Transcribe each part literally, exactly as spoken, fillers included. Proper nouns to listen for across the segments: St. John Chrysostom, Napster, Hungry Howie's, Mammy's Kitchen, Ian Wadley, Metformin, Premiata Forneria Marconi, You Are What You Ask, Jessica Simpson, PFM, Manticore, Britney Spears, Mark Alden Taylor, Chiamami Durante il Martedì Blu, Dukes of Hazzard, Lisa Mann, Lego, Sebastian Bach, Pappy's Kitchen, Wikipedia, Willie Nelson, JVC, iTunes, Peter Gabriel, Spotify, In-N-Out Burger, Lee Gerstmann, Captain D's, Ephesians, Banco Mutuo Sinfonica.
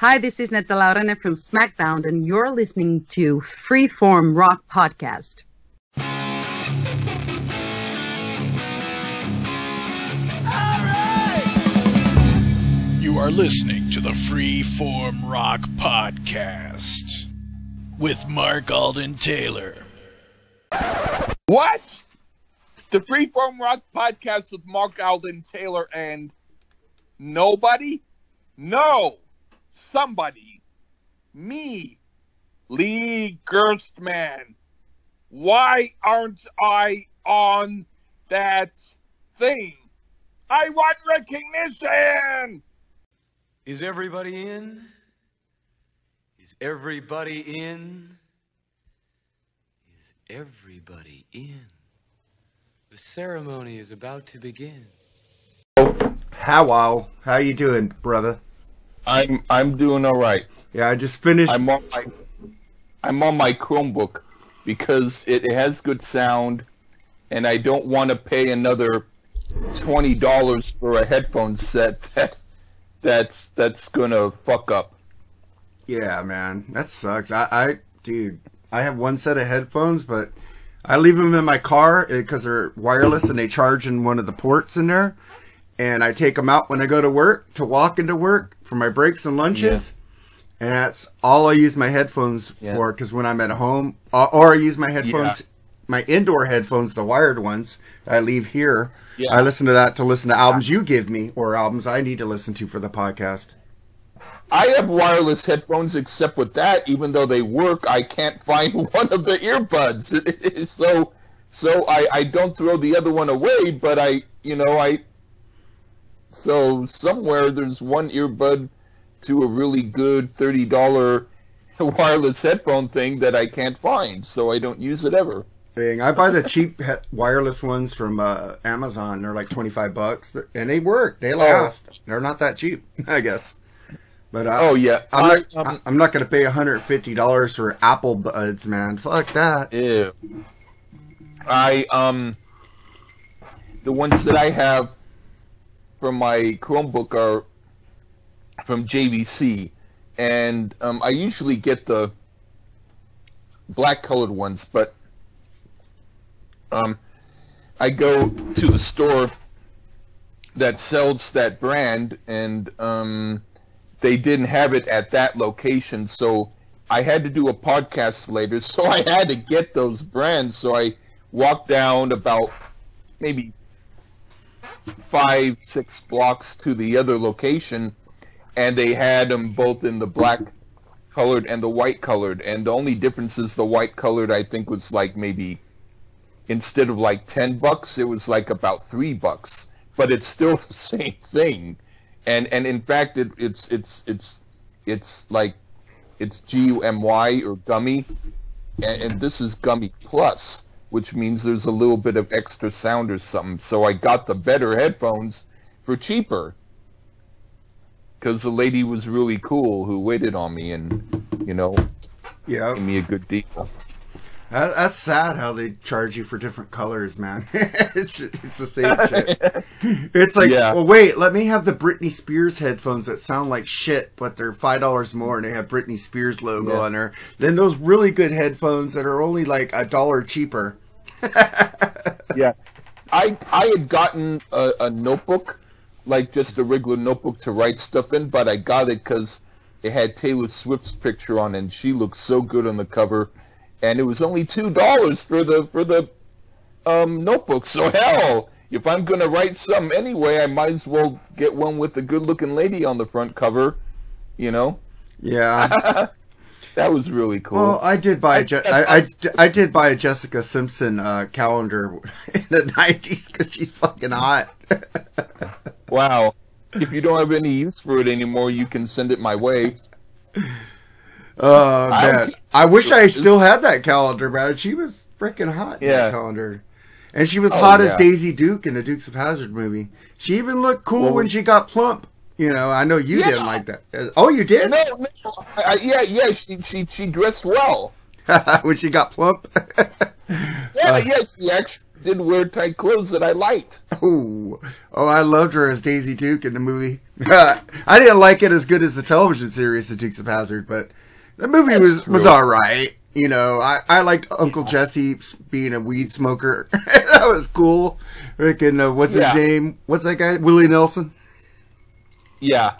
Hi, this is Netta Laurene from Smackbound, and you're listening to Freeform Rock Podcast. You are listening to the Freeform Rock Podcast with Mark Alden Taylor. What? The Freeform Rock Podcast with Mark Alden Taylor and nobody? No. Somebody. Me. Lee Gerstmann. Why aren't I on that thing? I want recognition! Is everybody in? Is everybody in? Is everybody in? The ceremony is about to begin. Hello. How you doing, brother? I'm I'm doing all right. Yeah, I just finished. I'm on my, I'm on my Chromebook because it has good sound, and I don't want to pay another twenty dollars for a headphone set that. That's that's gonna fuck up. Yeah, man, that sucks. I, I, dude, I have one set of headphones, but I leave them in my car because they're wireless and they charge in one of the ports in there. And I take them out when I go to work, to walk into work for my breaks and lunches. Yeah. And that's all I use my headphones yeah. for. Because when I'm at home, or I use my headphones, yeah. my indoor headphones, the wired ones, I leave here. Yeah. I listen to that to listen to albums you give me or albums I need to listen to for the podcast. I have wireless headphones, except with that, even though they work, I can't find one of the earbuds. so so I, I don't throw the other one away, but I, you know, I... So somewhere there's one earbud to a really good thirty dollars wireless headphone thing that I can't find, so I don't use it ever. Thing. I buy the cheap he- wireless ones from uh, Amazon. They're like twenty-five bucks, and they work. They last. Oh. They're not that cheap, I guess. But I, oh yeah, I'm I, not, um, I'm not going to pay one hundred fifty dollars for Apple Buds, man. Fuck that. Ew. I um, the ones that I have from my Chromebook are from J V C, and um, I usually get the black colored ones, but. Um, I go to a store that sells that brand, and um, they didn't have it at that location, so I had to do a podcast later, so I had to get those brands. So I walked down about maybe five, six blocks to the other location, and they had them both in the black colored and the white colored, and the only difference is the white colored I think was like maybe... Instead of like ten bucks, it was like about three bucks, but it's still the same thing. And, and in fact, it, it's, it's, it's, it's like, it's G U M Y or gummy. And, and this is gummy plus, which means there's a little bit of extra sound or something. So I got the better headphones for cheaper because the lady was really cool who waited on me and, you know, yeah, gave me a good deal. That's sad how they charge you for different colors, man. it's, it's the same shit. It's like, yeah. Well, wait, let me have the Britney Spears headphones that sound like shit, but they're five dollars more and they have Britney Spears logo yeah. on her. Then those really good headphones that are only like a dollar cheaper. yeah. I I had gotten a, a notebook, like just a regular notebook to write stuff in, but I got it because it had Taylor Swift's picture on and she looked so good on the cover. And it was only two dollars for the for the um, notebook. So hell, if I'm gonna write some anyway, I might as well get one with a good-looking lady on the front cover. You know? Yeah. That was really cool. Well, I did buy a Je- I, I, I did buy a Jessica Simpson uh, calendar in the nineties because she's fucking hot. Wow! If you don't have any use for it anymore, you can send it my way. Oh, man. I wish I still had that calendar, man. She was freaking hot in yeah. that calendar. And she was oh, hot yeah. as Daisy Duke in the Dukes of Hazzard movie. She even looked cool well, when she got plump. You know, I know you yeah. didn't like that. Oh, you did? No, no. I, yeah, yeah, she, she, she dressed well. When she got plump? Yeah, uh, yes, she actually did wear tight clothes that I liked. Oh, oh, I loved her as Daisy Duke in the movie. I didn't like it as good as the television series, The Dukes of Hazzard, but the movie That's was true. was all right. You know, I, I liked Uncle yeah. Jesse being a weed smoker. That was cool. Rick and uh, what's yeah. his name? What's that guy? Willie Nelson. Yeah.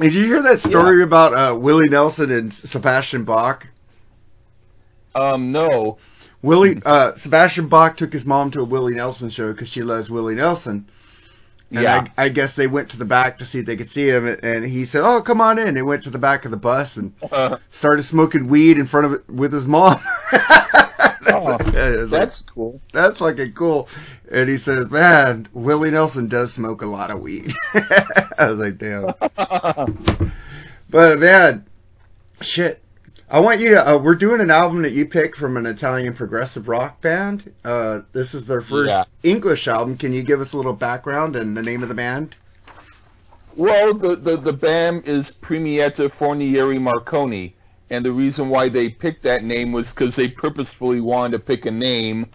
Did you hear that story yeah. about uh, Willie Nelson and Sebastian Bach? Um, no. Willie uh, Sebastian Bach took his mom to a Willie Nelson show because she loves Willie Nelson. And yeah. I, I guess they went to the back to see if they could see him, and he said, "Oh, come on in." They went to the back of the bus and uh, started smoking weed in front of it with his mom. that's oh, a, that's like, cool. That's fucking cool. And he says, "Man, Willie Nelson does smoke a lot of weed." I was like, "Damn." But man, shit. I want you to. Uh, we're doing an album that you picked from an Italian progressive rock band. Uh, this is their first yeah. English album. Can you give us a little background and the name of the band? Well, the, the, the band is Premiata Forneria Marconi. And the reason why they picked that name was because they purposefully wanted to pick a name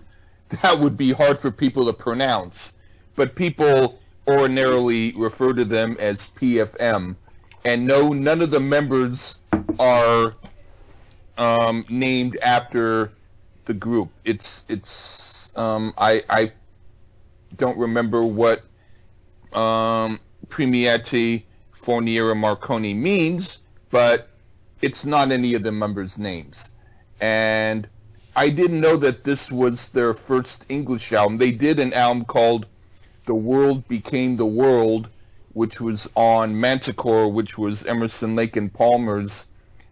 that would be hard for people to pronounce. But people ordinarily refer to them as P F M. And no, none of the members are... Um, named after the group. It's it's um, I I don't remember what um, Premiati Forneria Marconi means, but it's not any of the members' names. And I didn't know that this was their first English album. They did an album called "The World Became the World," which was on Manticore, which was Emerson, Lake and Palmer's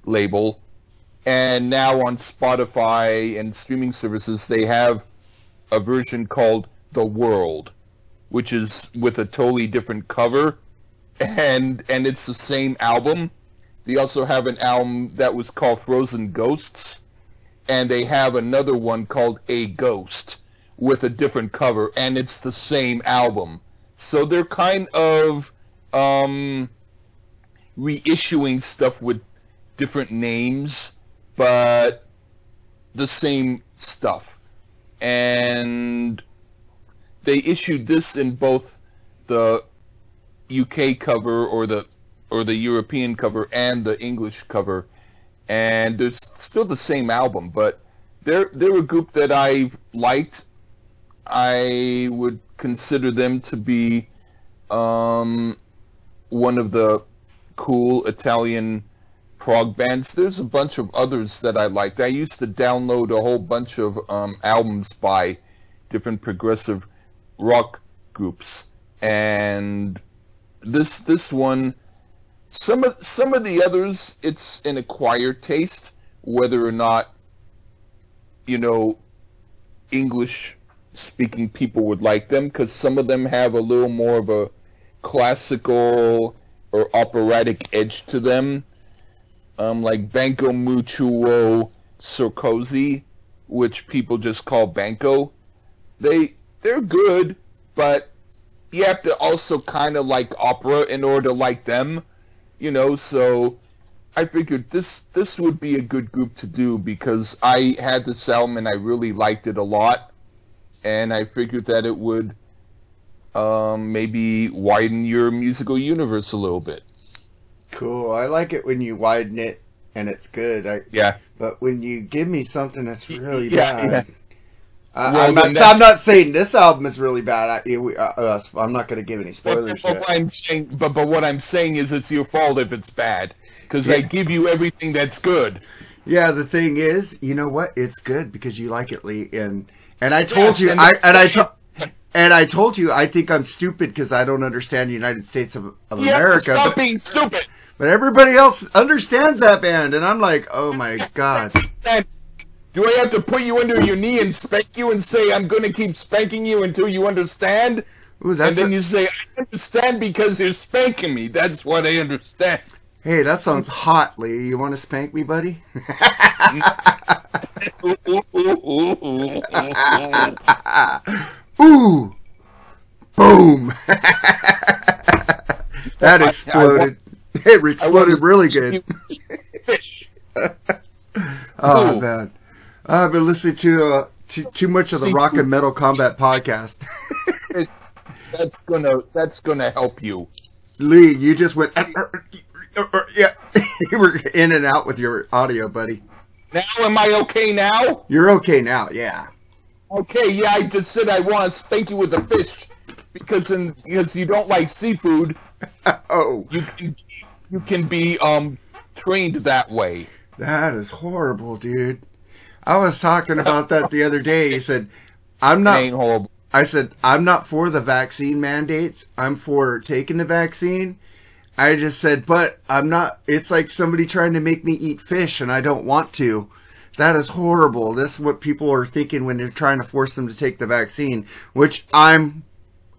label. And now on Spotify and streaming services, they have a version called The World, which is with a totally different cover, and and it's the same album. They also have an album that was called Frozen Ghosts, and they have another one called A Ghost with a different cover, and it's the same album. So they're kind of um, reissuing stuff with different names, but the same stuff. And they issued this in both the U K cover or the or the European cover and the English cover, and it's still the same album, but they're they're a group that I've liked. I would consider them to be um, one of the cool Italian prog bands. There's a bunch of others that I liked. I used to download a whole bunch of um, albums by different progressive rock groups, and this this one, some of some of the others, it's an acquired taste, whether or not, you know, English speaking people would like them, because some of them have a little more of a classical or operatic edge to them. Um, like Banco Mutuo Sinfonica, which people just call Banco. They, they're good, but you have to also kind of like opera in order to like them, you know, so I figured this, this would be a good group to do, because I had this album and I really liked it a lot, and I figured that it would um, maybe widen your musical universe a little bit. Cool. I like it when you widen it and it's good. I, yeah. But when you give me something that's really yeah, bad, yeah. I, well, I'm, not, so I'm not saying this album is really bad. I, we, uh, uh, I'm not going to give any spoilers. But, but, what I'm saying, but, but what I'm saying is it's your fault if it's bad, because yeah. they give you everything that's good. Yeah. The thing is, you know what? It's good because you like it, Lee. And and I told yeah, you, and I and I told. And I told you, I think I'm stupid because I don't understand the United States of, of yeah, America. Stop but, being stupid. But everybody else understands that band, and I'm like, oh my god. Do I have to put you under your knee and spank you and say I'm going to keep spanking you until you understand? Ooh, that's and then a... you say, I understand because you're spanking me. That's what I understand. Hey, that sounds hot, Lee. You want to spank me, buddy? Ooh! Boom! That exploded. I, I want, it exploded really good. Fish. Oh, man. I've been listening to uh, Too, too much of the Rock and Metal Combat podcast. it, that's gonna that's gonna help you. Lee, you just went er, er, er, er, yeah. You were in and out with your audio, buddy. Now am I okay now? You're okay now, yeah. Okay, yeah, I just said I want to spank you with a fish because in, because you don't like seafood. Oh. You can you can be um trained that way. That is horrible, dude. I was talking about that the other day. He said, I'm not, I said, I'm not for the vaccine mandates. I'm for taking the vaccine. I just said, but I'm not, it's like somebody trying to make me eat fish and I don't want to. That is horrible. That's what people are thinking when they're trying to force them to take the vaccine, which I'm,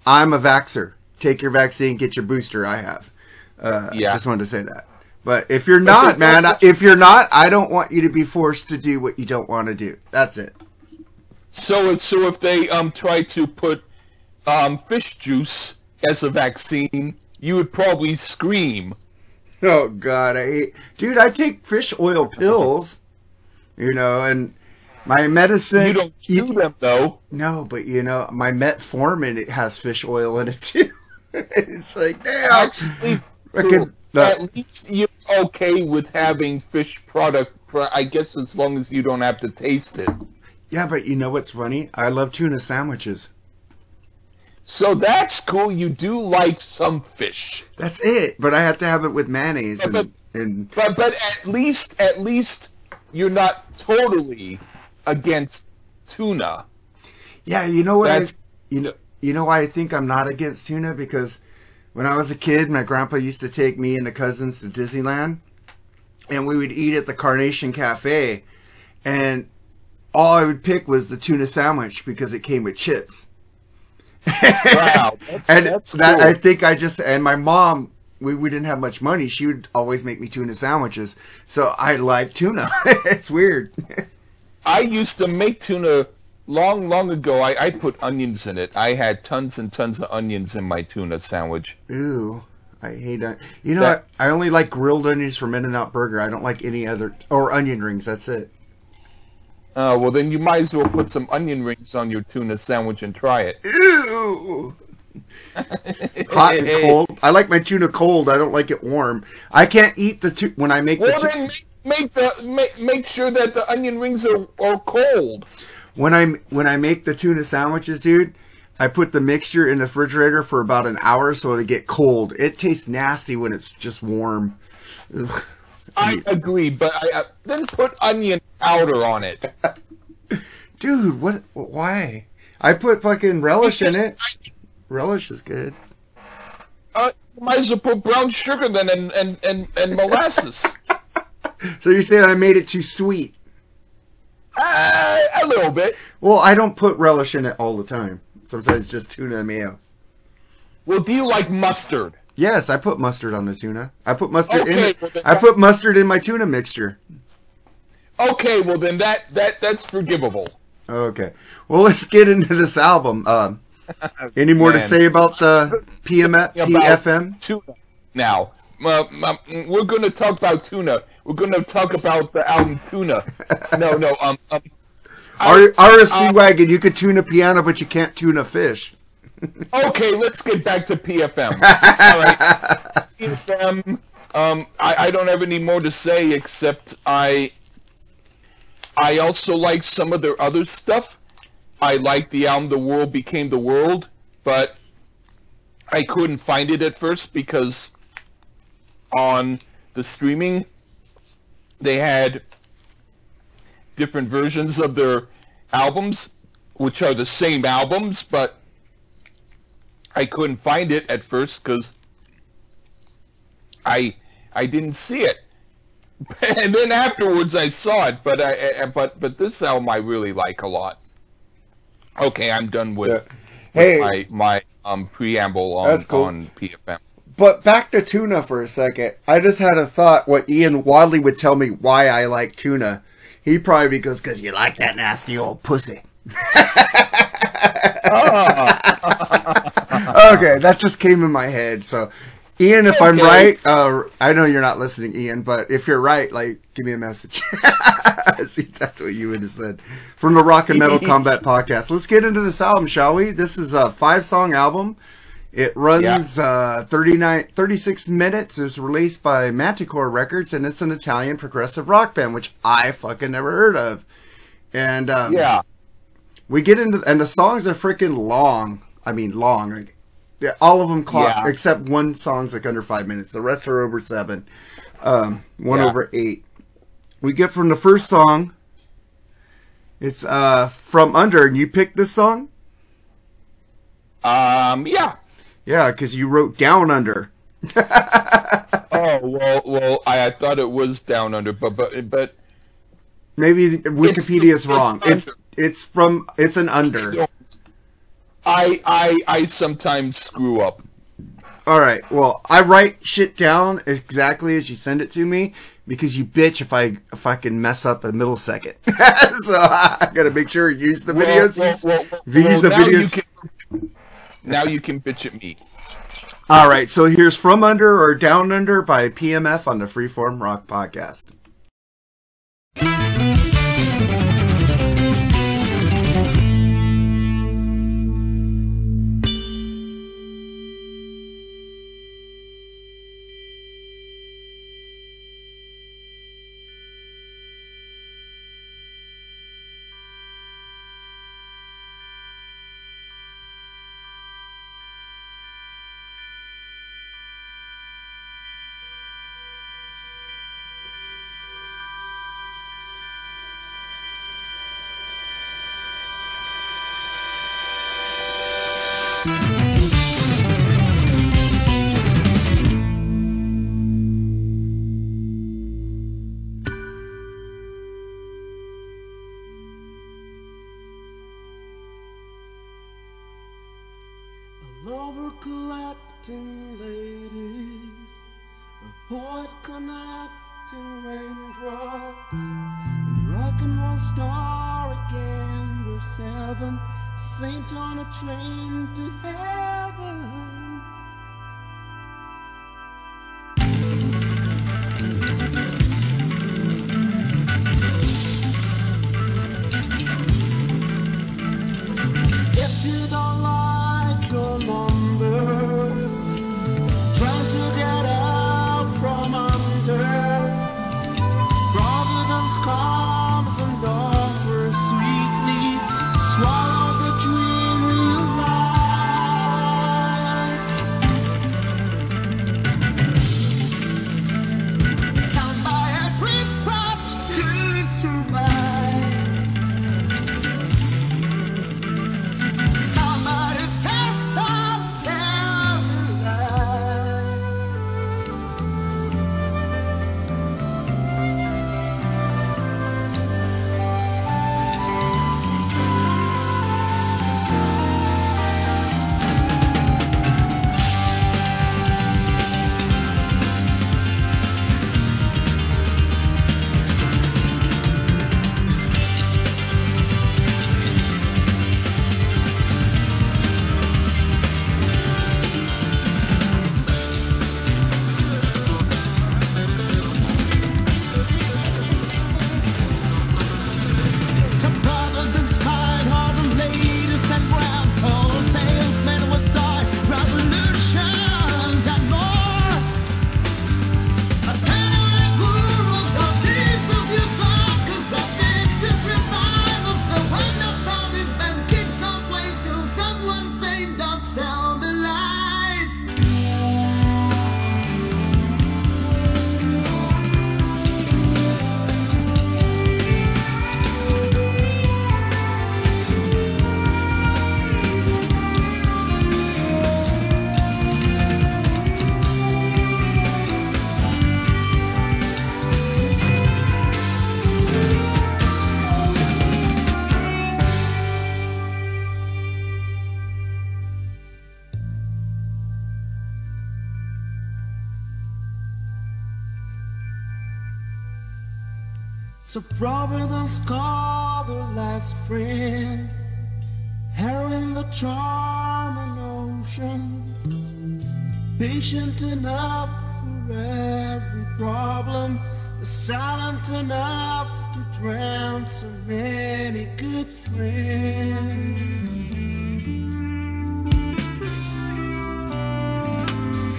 I'm a vaxxer. Take your vaccine, get your booster. I have, uh, yeah. I just wanted to say that. But if you're not, man, if you're not, I don't want you to be forced to do what you don't want to do. That's it. So, so if they um try to put um fish juice as a vaccine, you would probably scream. Oh God, I hate, dude. I take fish oil pills, you know, and my medicine. You don't chew them though. No, but you know, my metformin, it has fish oil in it too. It's like, damn. Actually, I can. But at least you're okay with having fish product, I guess, as long as you don't have to taste it. Yeah, but you know what's funny? I love tuna sandwiches. So that's cool. You do like some fish. That's it. But I have to have it with mayonnaise. Yeah, and, but, and... But, but at least at least you're not totally against tuna. Yeah, you know what? I, you know, you know why I think I'm not against tuna? Because when I was a kid, my grandpa used to take me and the cousins to Disneyland, and we would eat at the Carnation Cafe, and all I would pick was the tuna sandwich because it came with chips. Wow. That's, and that's that, cool. I think I just, and my mom, we, we didn't have much money. She would always make me tuna sandwiches, so I like tuna. It's weird. I used to make tuna Long, long ago, I, I put onions in it. I had tons and tons of onions in my tuna sandwich. Ooh, I hate it. You know, that, I, I only like grilled onions from In-N-Out Burger. I don't like any other, or onion rings, that's it. Oh, uh, well then you might as well put some onion rings on your tuna sandwich and try it. Ew! Hot and cold. I like my tuna cold. I don't like it warm. I can't eat the tuna, when I make well, the tuna. Make, make, the, make, make sure that the onion rings are, are cold. When I when I make the tuna sandwiches, dude, I put the mixture in the refrigerator for about an hour so it'll get cold. It tastes nasty when it's just warm. Ugh. I agree, but I, I, then put onion powder on it. Dude, what? Why? I put fucking relish in it. Relish is good. Uh, you might as well put brown sugar then and and and, and molasses. So you're saying I made it too sweet? Uh, a little bit. Well, I don't put relish in it all the time. Sometimes just tuna and mayo. Well, do you like mustard? Yes, I put mustard on the tuna. I put mustard okay, in it. Well, I put mustard in my tuna mixture. Okay, well then that, that that's forgivable. Okay. Well, let's get into this album. Um, any more to say about the P M F M? Tuna. Now, uh, we're going to talk about tuna. We're going to talk about the album Tuna. No, no. Um, um, R S D um, Wagon, you could tune a piano, but you can't tune a fish. Okay, let's get back to P F M. All right. P F M, um, I, I don't have any more to say, except I I also like some of their other stuff. I like the album The World Became the World, but I couldn't find it at first because on the streaming they had different versions of their albums, which are the same albums, but I couldn't find it at first because I I didn't see it. And then afterwards I saw it, but I but but this album I really like a lot. Okay, I'm done with, yeah. Hey, with my my um preamble on, that's cool. On P F M. But back to tuna for a second. I just had a thought what Ian Wadley would tell me why I like tuna. He probably goes, because you like that nasty old pussy. Oh. Okay, that just came in my head. So Ian, if okay. I'm right, uh, I know you're not listening, Ian, but if you're right, like, give me a message. See, that's what you would have said. From the Rock and Metal Combat Podcast. Let's get into this album, shall we? This is a five-song album. It runs yeah. uh, thirty-nine, thirty-six minutes. It was released by Manticore Records, and it's an Italian progressive rock band, which I fucking never heard of. And um, yeah, we get into, and the songs are freaking long. I mean, long. Like, all of them clock, yeah. except one song's like under five minutes. The rest are over seven. Um, one yeah. over eight. We get from the first song. It's uh, From Under, and you picked this song? Um, yeah. Yeah, because you wrote Down Under. oh, well, well, I, I thought it was Down Under, but... but, but maybe Wikipedia is wrong. It's, it's it's from... It's an under. I, I, I sometimes screw up. All right, well, I write shit down exactly as you send it to me, because you bitch if I if I can mess up a middle second. So I gotta make sure you use the well, videos. Well, well, well, use well, the videos. You can, now you can bitch at me. All right, so here's From Under or Down Under by P M F on the Freeform Rock Podcast. So Providence called her last friend, her in the charming ocean, patient enough for every problem, silent enough to drown so many good friends.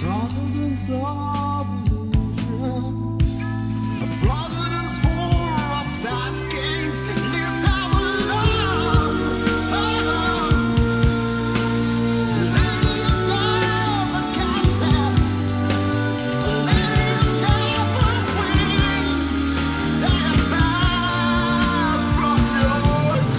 Providence of illusion, a providence for a thought games that live our love. Oh, living in love, I got that. Living in love, I win. That bad from your truth.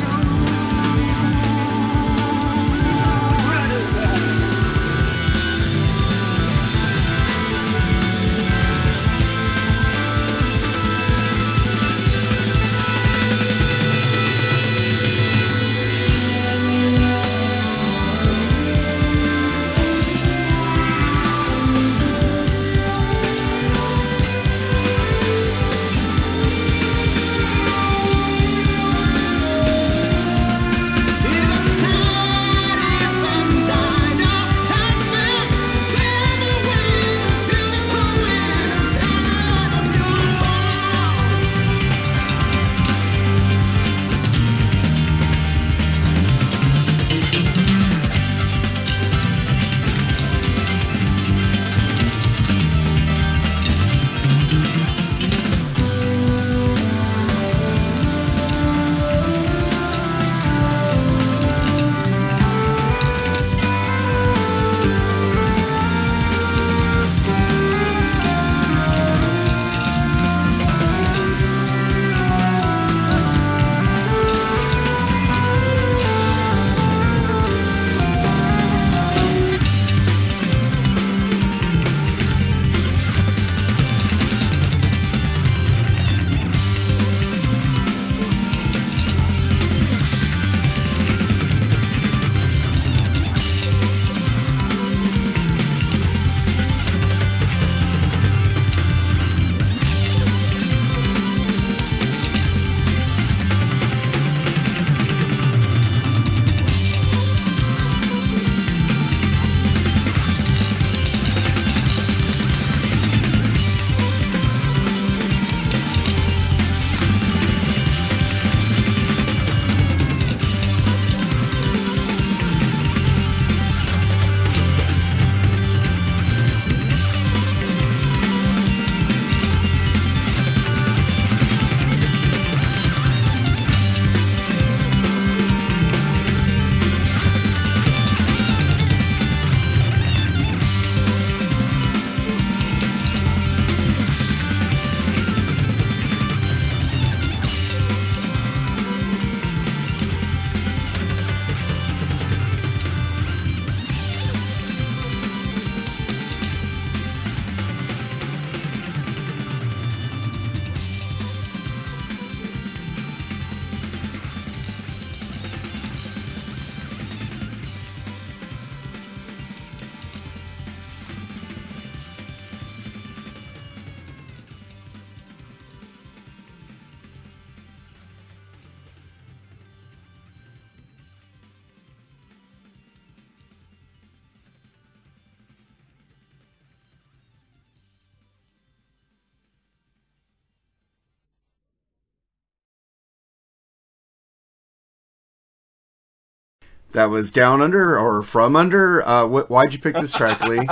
That was Down Under or From Under. Uh, wh- why'd you pick this track, Lee?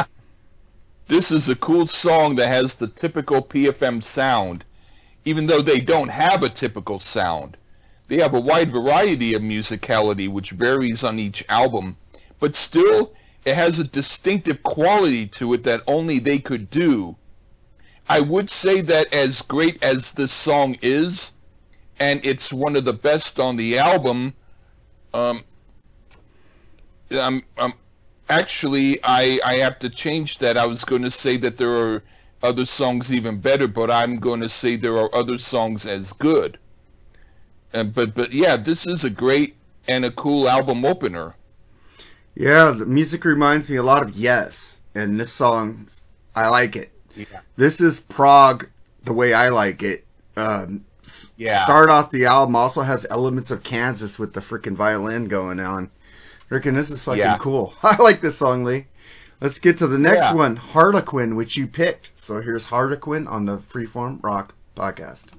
This is a cool song that has the typical P F M sound, even though they don't have a typical sound. They have a wide variety of musicality, which varies on each album. But still, it has a distinctive quality to it that only they could do. I would say that as great as this song is, and it's one of the best on the album, um... Um, um, actually, I, I have to change that. I was going to say that there are other songs even better, but I'm going to say there are other songs as good. Uh, but, but yeah, this is a great and a cool album opener. Yeah, the music reminds me a lot of Yes, and this song, I like it. Yeah. This is prog the way I like it. Um, yeah. Start off the album also has elements of Kansas with the freaking violin going on. Reckon this is fucking yeah. cool. I like this song, Lee. Let's get to the next yeah. one, Harlequin, which you picked. So here's Harlequin on the Freeform Rock Podcast.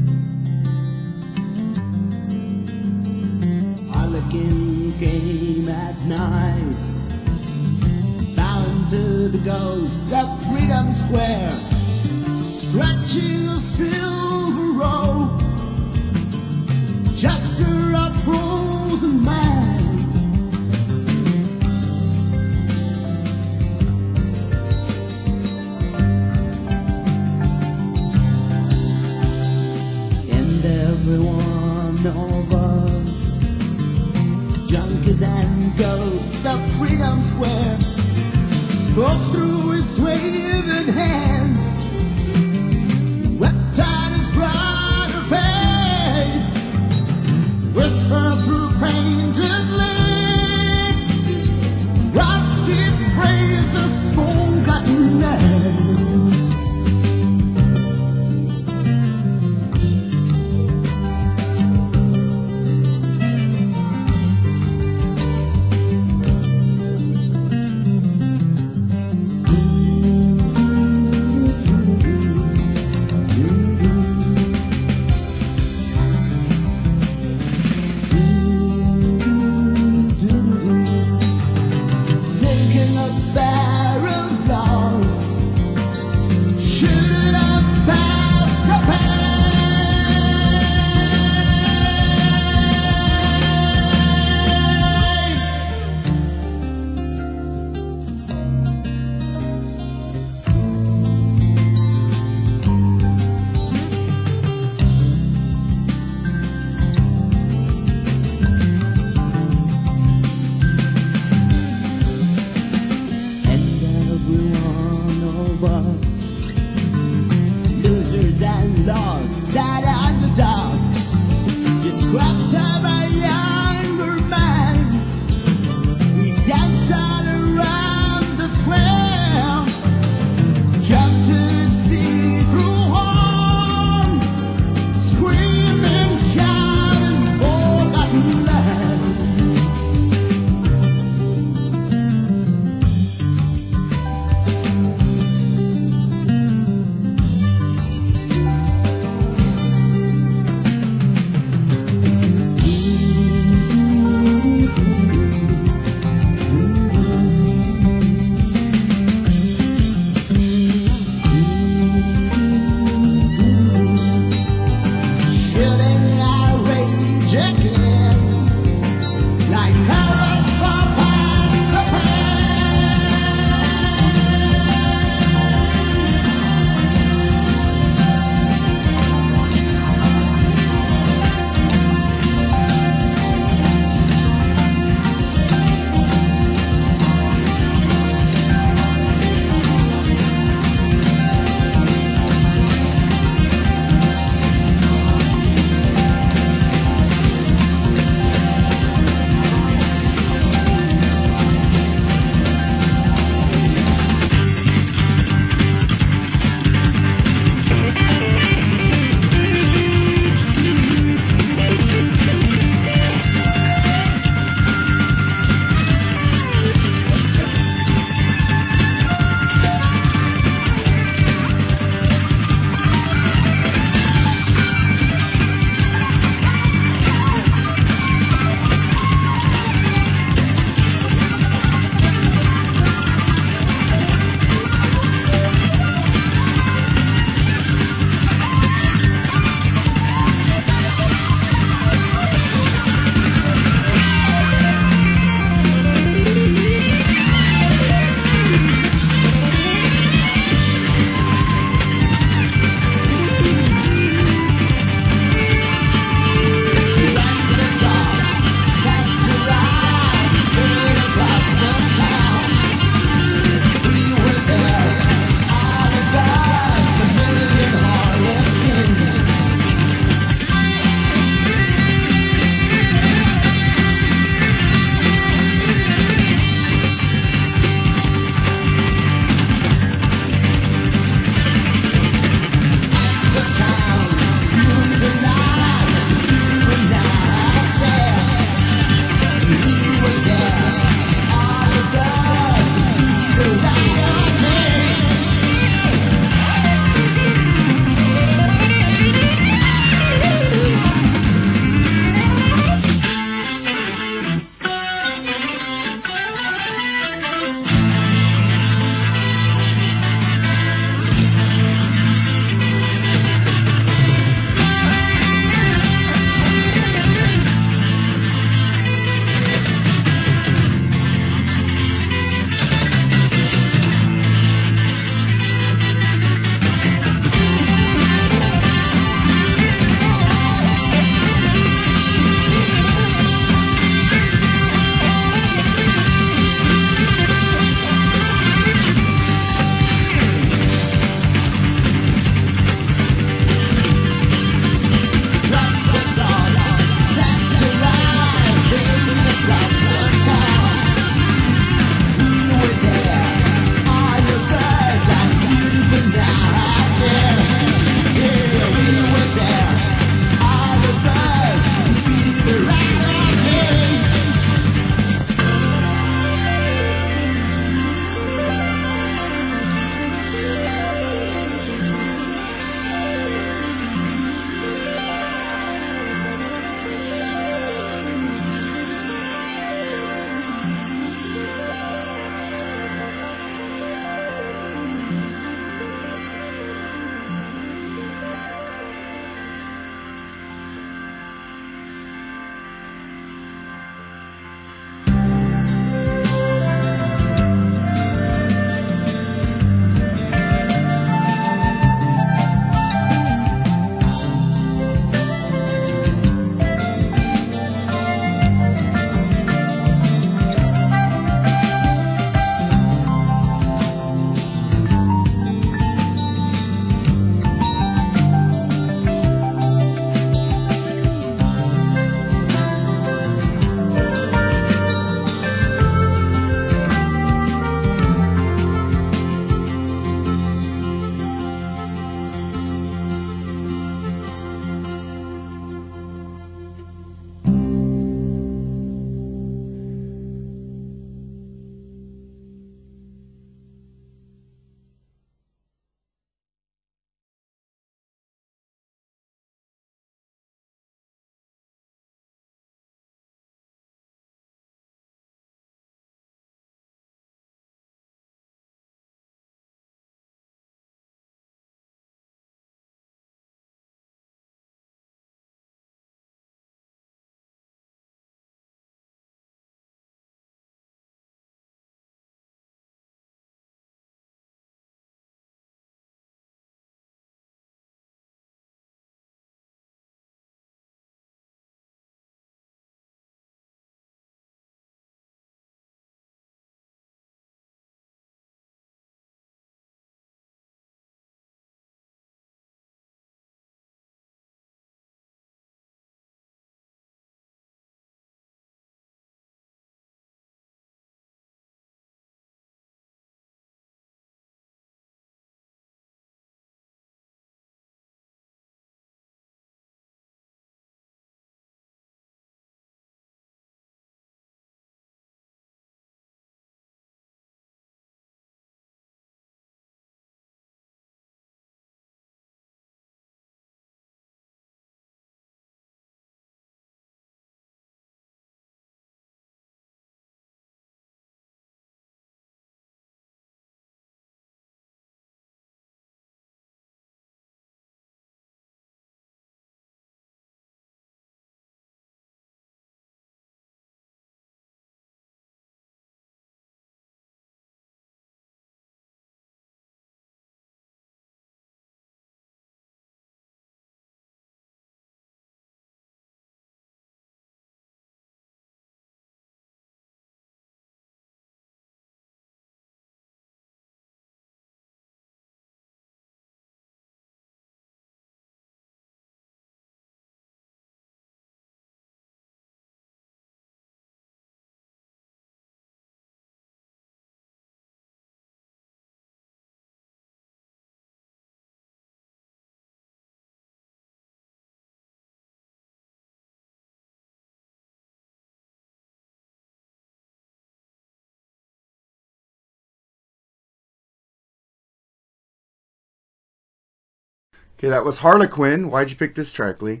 Okay, that was Harlequin. Why'd you pick this track, Lee?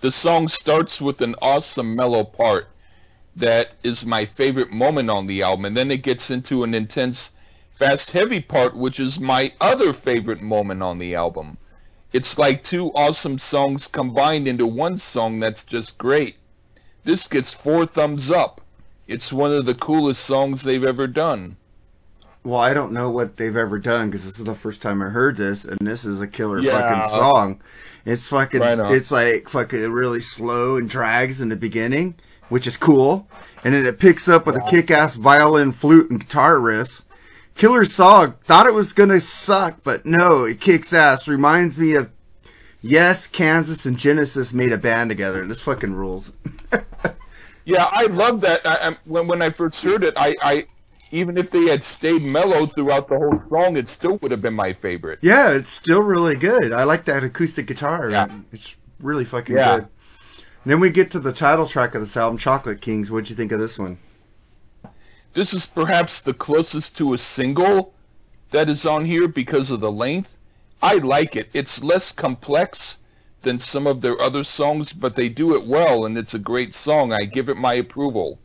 The song starts with an awesome mellow part that is my favorite moment on the album, and then it gets into an intense, fast, heavy part, which is my other favorite moment on the album. It's like two awesome songs combined into one song that's just great. This gets four thumbs up. It's one of the coolest songs they've ever done. Well, I don't know what they've ever done, because this is the first time I heard this, and this is a killer yeah. fucking song. It's fucking, right it's like fucking really slow and drags in the beginning, which is cool, and then it picks up with yeah. a kick-ass violin, flute, and guitar riffs. Killer song. Thought it was gonna suck, but no, it kicks ass. Reminds me of yes, Kansas and Genesis made a band together, and this fucking rules. Yeah, I love that. I, I, when when I first heard it, I, I even if they had stayed mellow throughout the whole song, it still would have been my favorite. Yeah, it's still really good. I like that acoustic guitar. Yeah. It's really fucking yeah. good. And then we get to the title track of this album, Chocolate Kings. What'd you think of this one? This is perhaps the closest to a single that is on here because of the length. I like it. It's less complex than some of their other songs, but they do it well, and it's a great song. I give it my approval.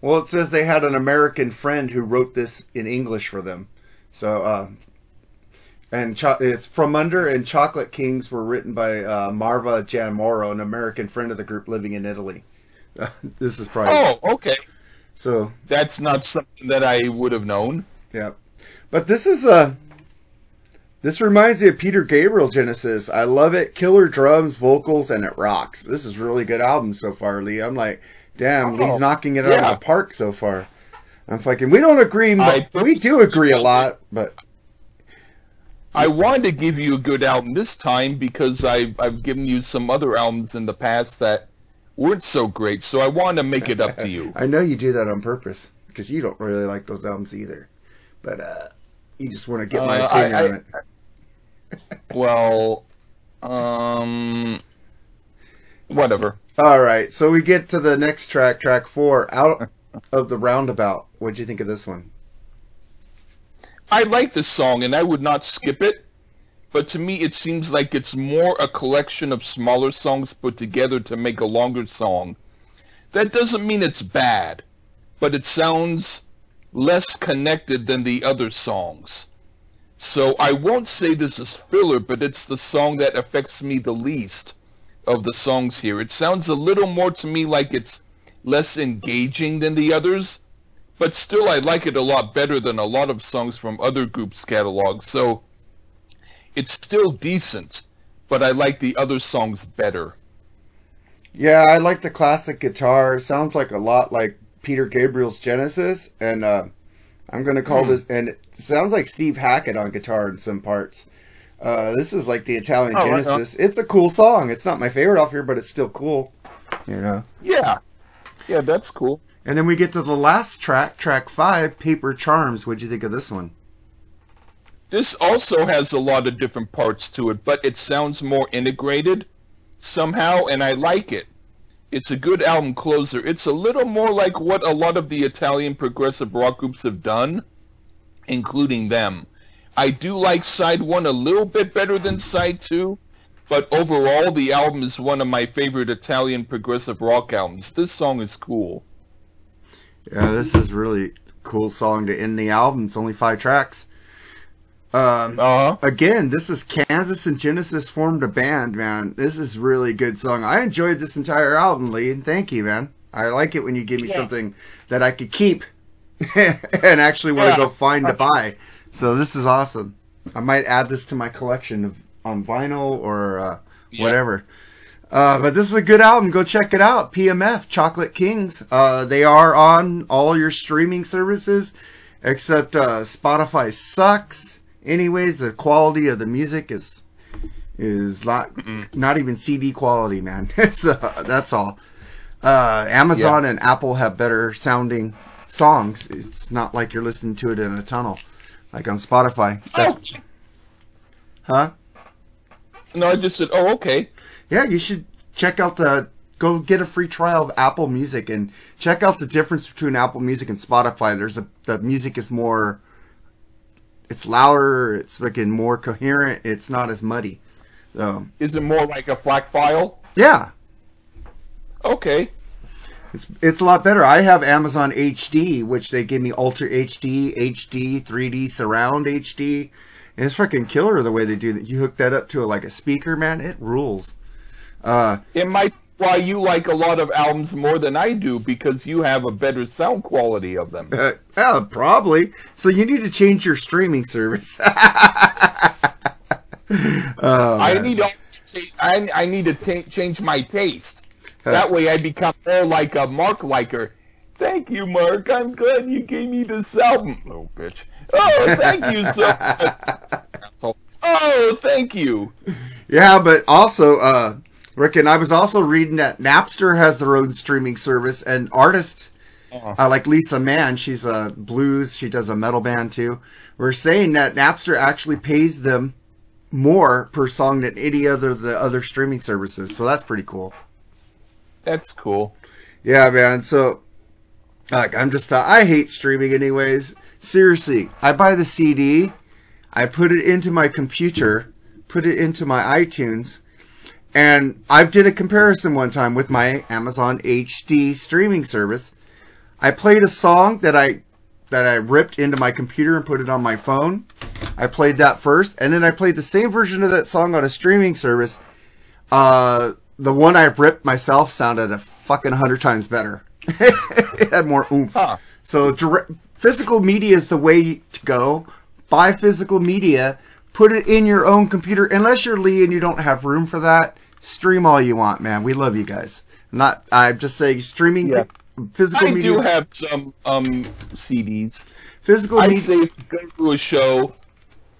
Well, it says they had an American friend who wrote this in English for them. So, uh, and cho- it's From Under and Chocolate Kings were written by uh, Marva Jan Moro, an American friend of the group living in Italy. Uh, this is probably... Oh, okay. So that's not something that I would have known. Yeah, but this is a. This reminds me of Peter Gabriel Genesis. I love it. Killer drums, vocals, and it rocks. This is a really good album so far, Lee. I'm like, damn, oh, Lee's knocking it yeah. out of the park so far. I'm fucking. We don't agree. I, we do agree a lot, but I wanted to give you a good album this time because I've I've given you some other albums in the past that weren't so great, so I want to make it up to you. I know you do that on purpose, because you don't really like those albums either. But uh, you just want to get uh, my opinion I, I, on it. Well, um, whatever. All right, so we get to the next track, track four, Out of the Roundabout. What'd you think of this one? I like this song, and I would not skip it. But to me, it seems like it's more a collection of smaller songs put together to make a longer song. That doesn't mean it's bad, but it sounds less connected than the other songs. So I won't say this is filler, but it's the song that affects me the least of the songs here. It sounds a little more to me like it's less engaging than the others, but still I like it a lot better than a lot of songs from other groups' catalogs. So it's still decent, but I like the other songs better. Yeah, I like the classic guitar. It sounds like a lot like Peter Gabriel's Genesis, and uh, I'm going to call mm. this, and it sounds like Steve Hackett on guitar in some parts. Uh, this is like the Italian oh, Genesis. Right it's a cool song. It's not my favorite off here, but it's still cool. You know? Yeah. Yeah, that's cool. And then we get to the last track, track five, Paper Charms. What'd you think of this one? This also has a lot of different parts to it, but it sounds more integrated somehow, and I like it. It's a good album closer. It's a little more like what a lot of the Italian progressive rock groups have done, including them. I do like Side one a little bit better than Side two, but overall the album is one of my favorite Italian progressive rock albums. This song is cool. Yeah, this is really cool song to end the album. It's only five tracks. Um, uh-huh. Again, this is Kansas and Genesis formed a band, man. This is really good song. I enjoyed this entire album, Lee, and thank you, man. I like it when you give me yeah. something that I could keep and actually want yeah. to go find to buy. So this is awesome. I might add this to my collection of on vinyl or uh, yeah. whatever. Uh, but this is a good album. Go check it out. P M F, Chocolate Kings. Uh, they are on all your streaming services except uh, Spotify sucks. Anyways, the quality of the music is is not Mm-mm. not even C D quality, man. So that's all. Uh, Amazon yeah. and Apple have better sounding songs. It's not like you're listening to it in a tunnel, like on Spotify. That's... Oh. Huh? No, I just said, oh, okay. Yeah, you should check out the go get a free trial of Apple Music and check out the difference between Apple Music and Spotify. There's a the music is more it's louder, it's freaking more coherent, it's not as muddy. So, is it more like a FLAC file? Yeah. Okay. It's it's a lot better. I have Amazon H D, which they give me Ultra H D, H D, three D Surround H D, and it's freaking killer the way they do that. You hook that up to a, like a speaker, man, it rules. Uh, it might be why you like a lot of albums more than I do, because you have a better sound quality of them. Uh, yeah, probably. So you need to change your streaming service. Oh, I need to I, I need to t- change my taste. That way I become more like a Mark liker. Thank you, Mark. I'm glad you gave me this album. Oh, bitch. Oh, thank you so much. Oh, thank you. Yeah, but also, uh, Rick, and I was also reading that Napster has their own streaming service, and artists uh-huh. uh, like Lisa Mann, she's a blues, she does a metal band too, were saying that Napster actually pays them more per song than any other of the other streaming services. So that's pretty cool. That's cool. Yeah, man. So, like, I'm just, uh, I hate streaming anyways. Seriously, I buy the C D, I put it into my computer, put it into my iTunes, and I did a comparison one time with my Amazon H D streaming service. I played a song that I, that I ripped into my computer and put it on my phone. I played that first, and then I played the same version of that song on a streaming service. Uh... The one I ripped myself sounded a fucking hundred times better. It had more oomph. Huh. So direct, physical media is the way to go. Buy physical media. Put it in your own computer. Unless you're Lee and you don't have room for that, stream all you want, man. We love you guys. Not, I'm just saying streaming yeah. physical I media. I do have some um, C Ds. Physical media. I'd say if you go to a show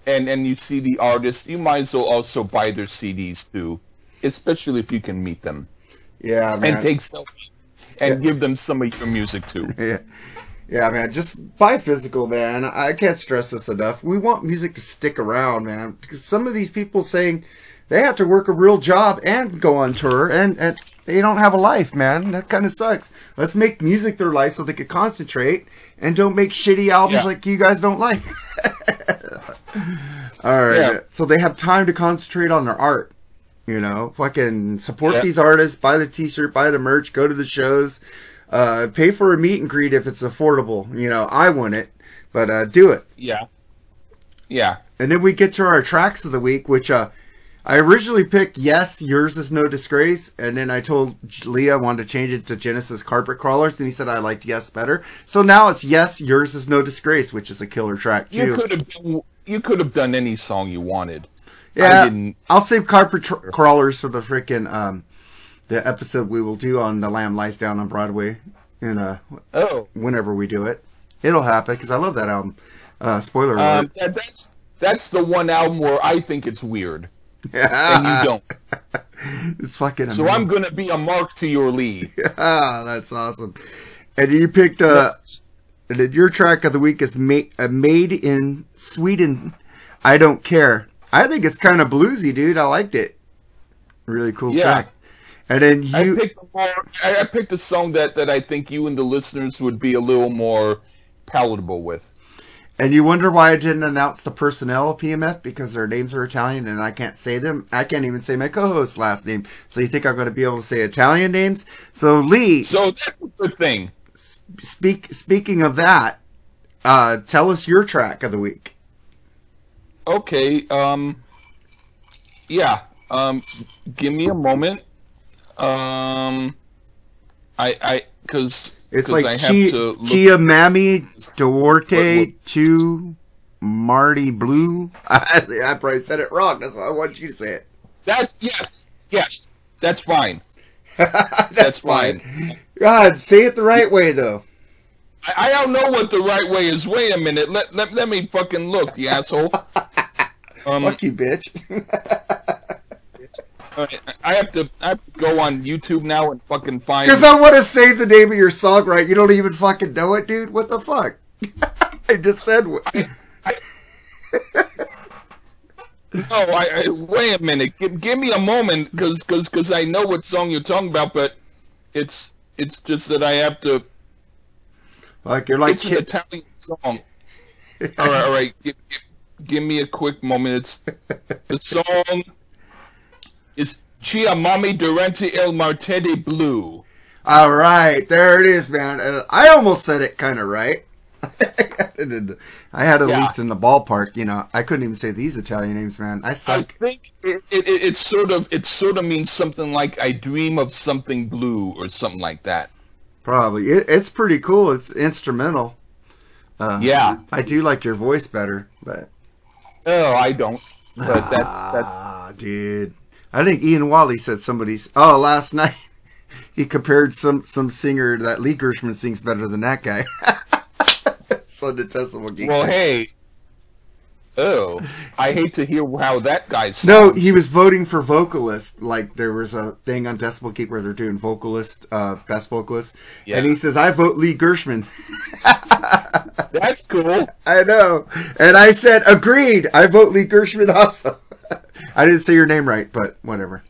and, and you see the artist, you might as well also buy their C Ds too. Especially if you can meet them. Yeah, man. And take selfies. And yeah. give them some of your music, too. Yeah. yeah, man. Just buy physical, man. I can't stress this enough. We want music to stick around, man. Because some of these people saying they have to work a real job and go on tour. And, and they don't have a life, man. That kind of sucks. Let's make music their life so they can concentrate. And don't make shitty albums yeah. like you guys don't like. All right. Yeah. So they have time to concentrate on their art. You know, fucking support yeah. these artists, buy the t-shirt, buy the merch, go to the shows, uh, pay for a meet and greet if it's affordable. You know, I wouldn't, but, uh, do it. Yeah. Yeah. And then we get to our tracks of the week, which, uh, I originally picked Yes, Yours Is No Disgrace. And then I told Leah I wanted to change it to Genesis Carpet Crawlers. And he said I liked Yes better. So now it's Yes, Yours Is No Disgrace, which is a killer track too. You could have done, you could have done any song you wanted. Yeah, I'll save Carpet tr- Crawlers for the freaking um, the episode we will do on The Lamb Lies Down on Broadway, and uh, oh, whenever we do it, it'll happen because I love that album. Uh, spoiler alert. Um, that, that's that's the one album where I think it's weird, yeah. and you don't. It's fucking amazing. So I'm gonna be a mark to your lead. Yeah, that's awesome. And you picked uh, and then your track of the week is ma- uh, Made in Sweden. I Don't Care. I think it's kind of bluesy, dude. I liked it. Really cool yeah. track. And then you, I picked a more, I picked a song that, that I think you and the listeners would be a little more palatable with. And you wonder why I didn't announce the personnel of P M F because their names are Italian and I can't say them. I can't even say my co-host's last name. So you think I'm going to be able to say Italian names? So Lee. So that's a good thing. Speak. Speaking of that, uh, tell us your track of the week. Okay, um, yeah, um, give me a moment, um, I, I, cause, it's cause like I G- have to Chiamami Durante il Martedì Blu, I, I probably said it wrong, that's why I want you to say it. That's, yes, yes, that's fine. that's, that's fine. fine. God, say it the right way, though. I, I don't know what the right way is. Wait a minute, let, let, let me fucking look, you asshole. Um, Fuck you, bitch. Right, I have to I have to go on YouTube now and fucking find... Because I want to say the name of your song right. You don't even fucking know it, dude. What the fuck? I just said... What... I, I... no, I, I... Wait a minute. Give, give me a moment, because cause, cause I know what song you're talking about, but it's it's just that I have to... Like, you're like... It's kid... an Italian song. All right, all right. Give, give, give me a quick moment. The song is Chiamami Durante il Martedì Blu. All right, there it is, man. Uh, I almost said it kind of right. I had at yeah. least in the ballpark, you know. I couldn't even say these Italian names, man. I suck. I think it, it, it sort of it sort of means something like "I dream of something blue" or something like that. Probably. It, it's pretty cool. It's instrumental. Uh, yeah, I do like your voice better, but oh, I don't. But that, ah, that... dude, I think Ian Wally said somebody's. Oh, last night he compared some some singer that Lee Gershman sings better than that guy. So detestable geek. Well, hey. Oh, I hate to hear how that guy sounds. No, he was voting for vocalist. Like, there was a thing on Decibel Geek where they're doing vocalist, uh, best vocalist. Yeah. And he says, I vote Lee Gershman. That's cool. I know. And I said, agreed. I vote Lee Gershman also. I didn't say your name right, but whatever.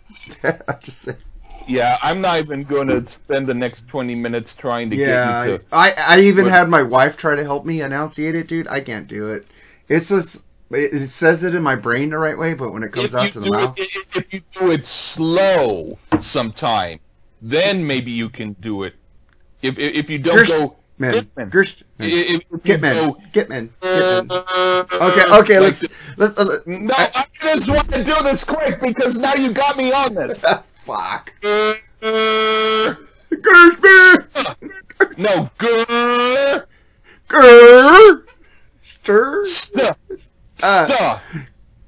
I'm just saying. Yeah, I'm not even going to spend the next twenty minutes trying to yeah, get you to... I, I even had my wife try to help me enunciate it, dude. I can't do it. It's just... It says it in my brain the right way, but when it comes out to the mouth... It, if you do it slow sometime, then maybe you can do it. If if, if you don't Gersh- go... Man, Gersh- if, if get man, go, get man, get man. Okay, okay, let's... Like let's, uh, let's no, I, I just want to do this quick, because now you got me on this. Fuck. Uh, uh, Gershman! Uh, no, Ger... Ger... Stir? Stuh. Uh, Stuh.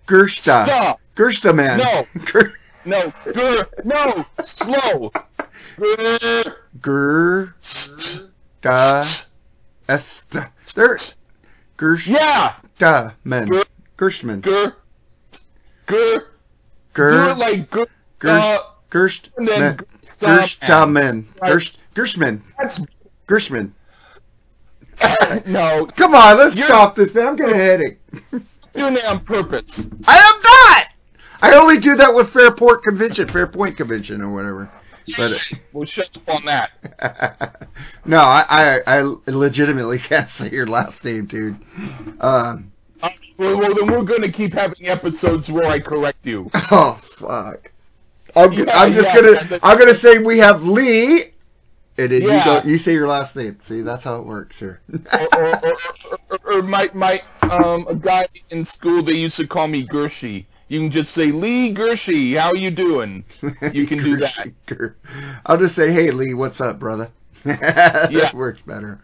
Gershta. Stuh. Gershta, man. No. Ger... No. Ger... No. Slow. Ger... Ger... Gershta. Est... There... Gershta. Yeah. Gershta, man. Ger... Gershman. Ger... Ger... Ger... Ger... Like... Ger... Gersh, Gersh, Gersh, Gershman, Gersh, Gershman, Gershman. No, come on, let's stop this, man. I'm getting a headache. Doing it on purpose. I am not. I only do that with Fairport Convention, Fairpoint Convention, or whatever. But we'll shut up on that. No, I, I, I legitimately can't say your last name, dude. Um, uh, well, then we're gonna keep having episodes where I correct you. Oh fuck. I'm, yeah, I'm just yeah, gonna. The, I'm gonna say we have Lee, and then yeah. you go, you say your last name. See, that's how it works here. or, or, or, or, or my my um a guy in school, they used to call me Gershie. You can just say Lee Gershie. How you doing? You can Gershie, do that. Ger- I'll just say, hey Lee, what's up, brother? That yeah. works better.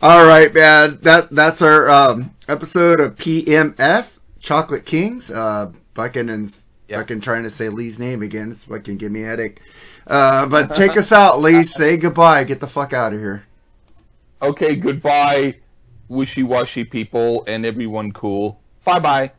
All right, man. That that's our um, episode of P M F Chocolate Kings. Uh, Buckin and. Fucking trying to say Lee's name again. It's fucking give me a headache. Uh, but take us out, Lee. Say goodbye. Get the fuck out of here. Okay, goodbye, wishy-washy people and everyone cool. Bye-bye.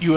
You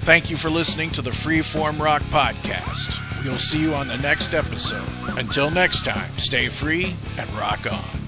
Thank you for listening to the Freeform Rock Podcast. We'll see you on the next episode. Until next time, stay free and rock on.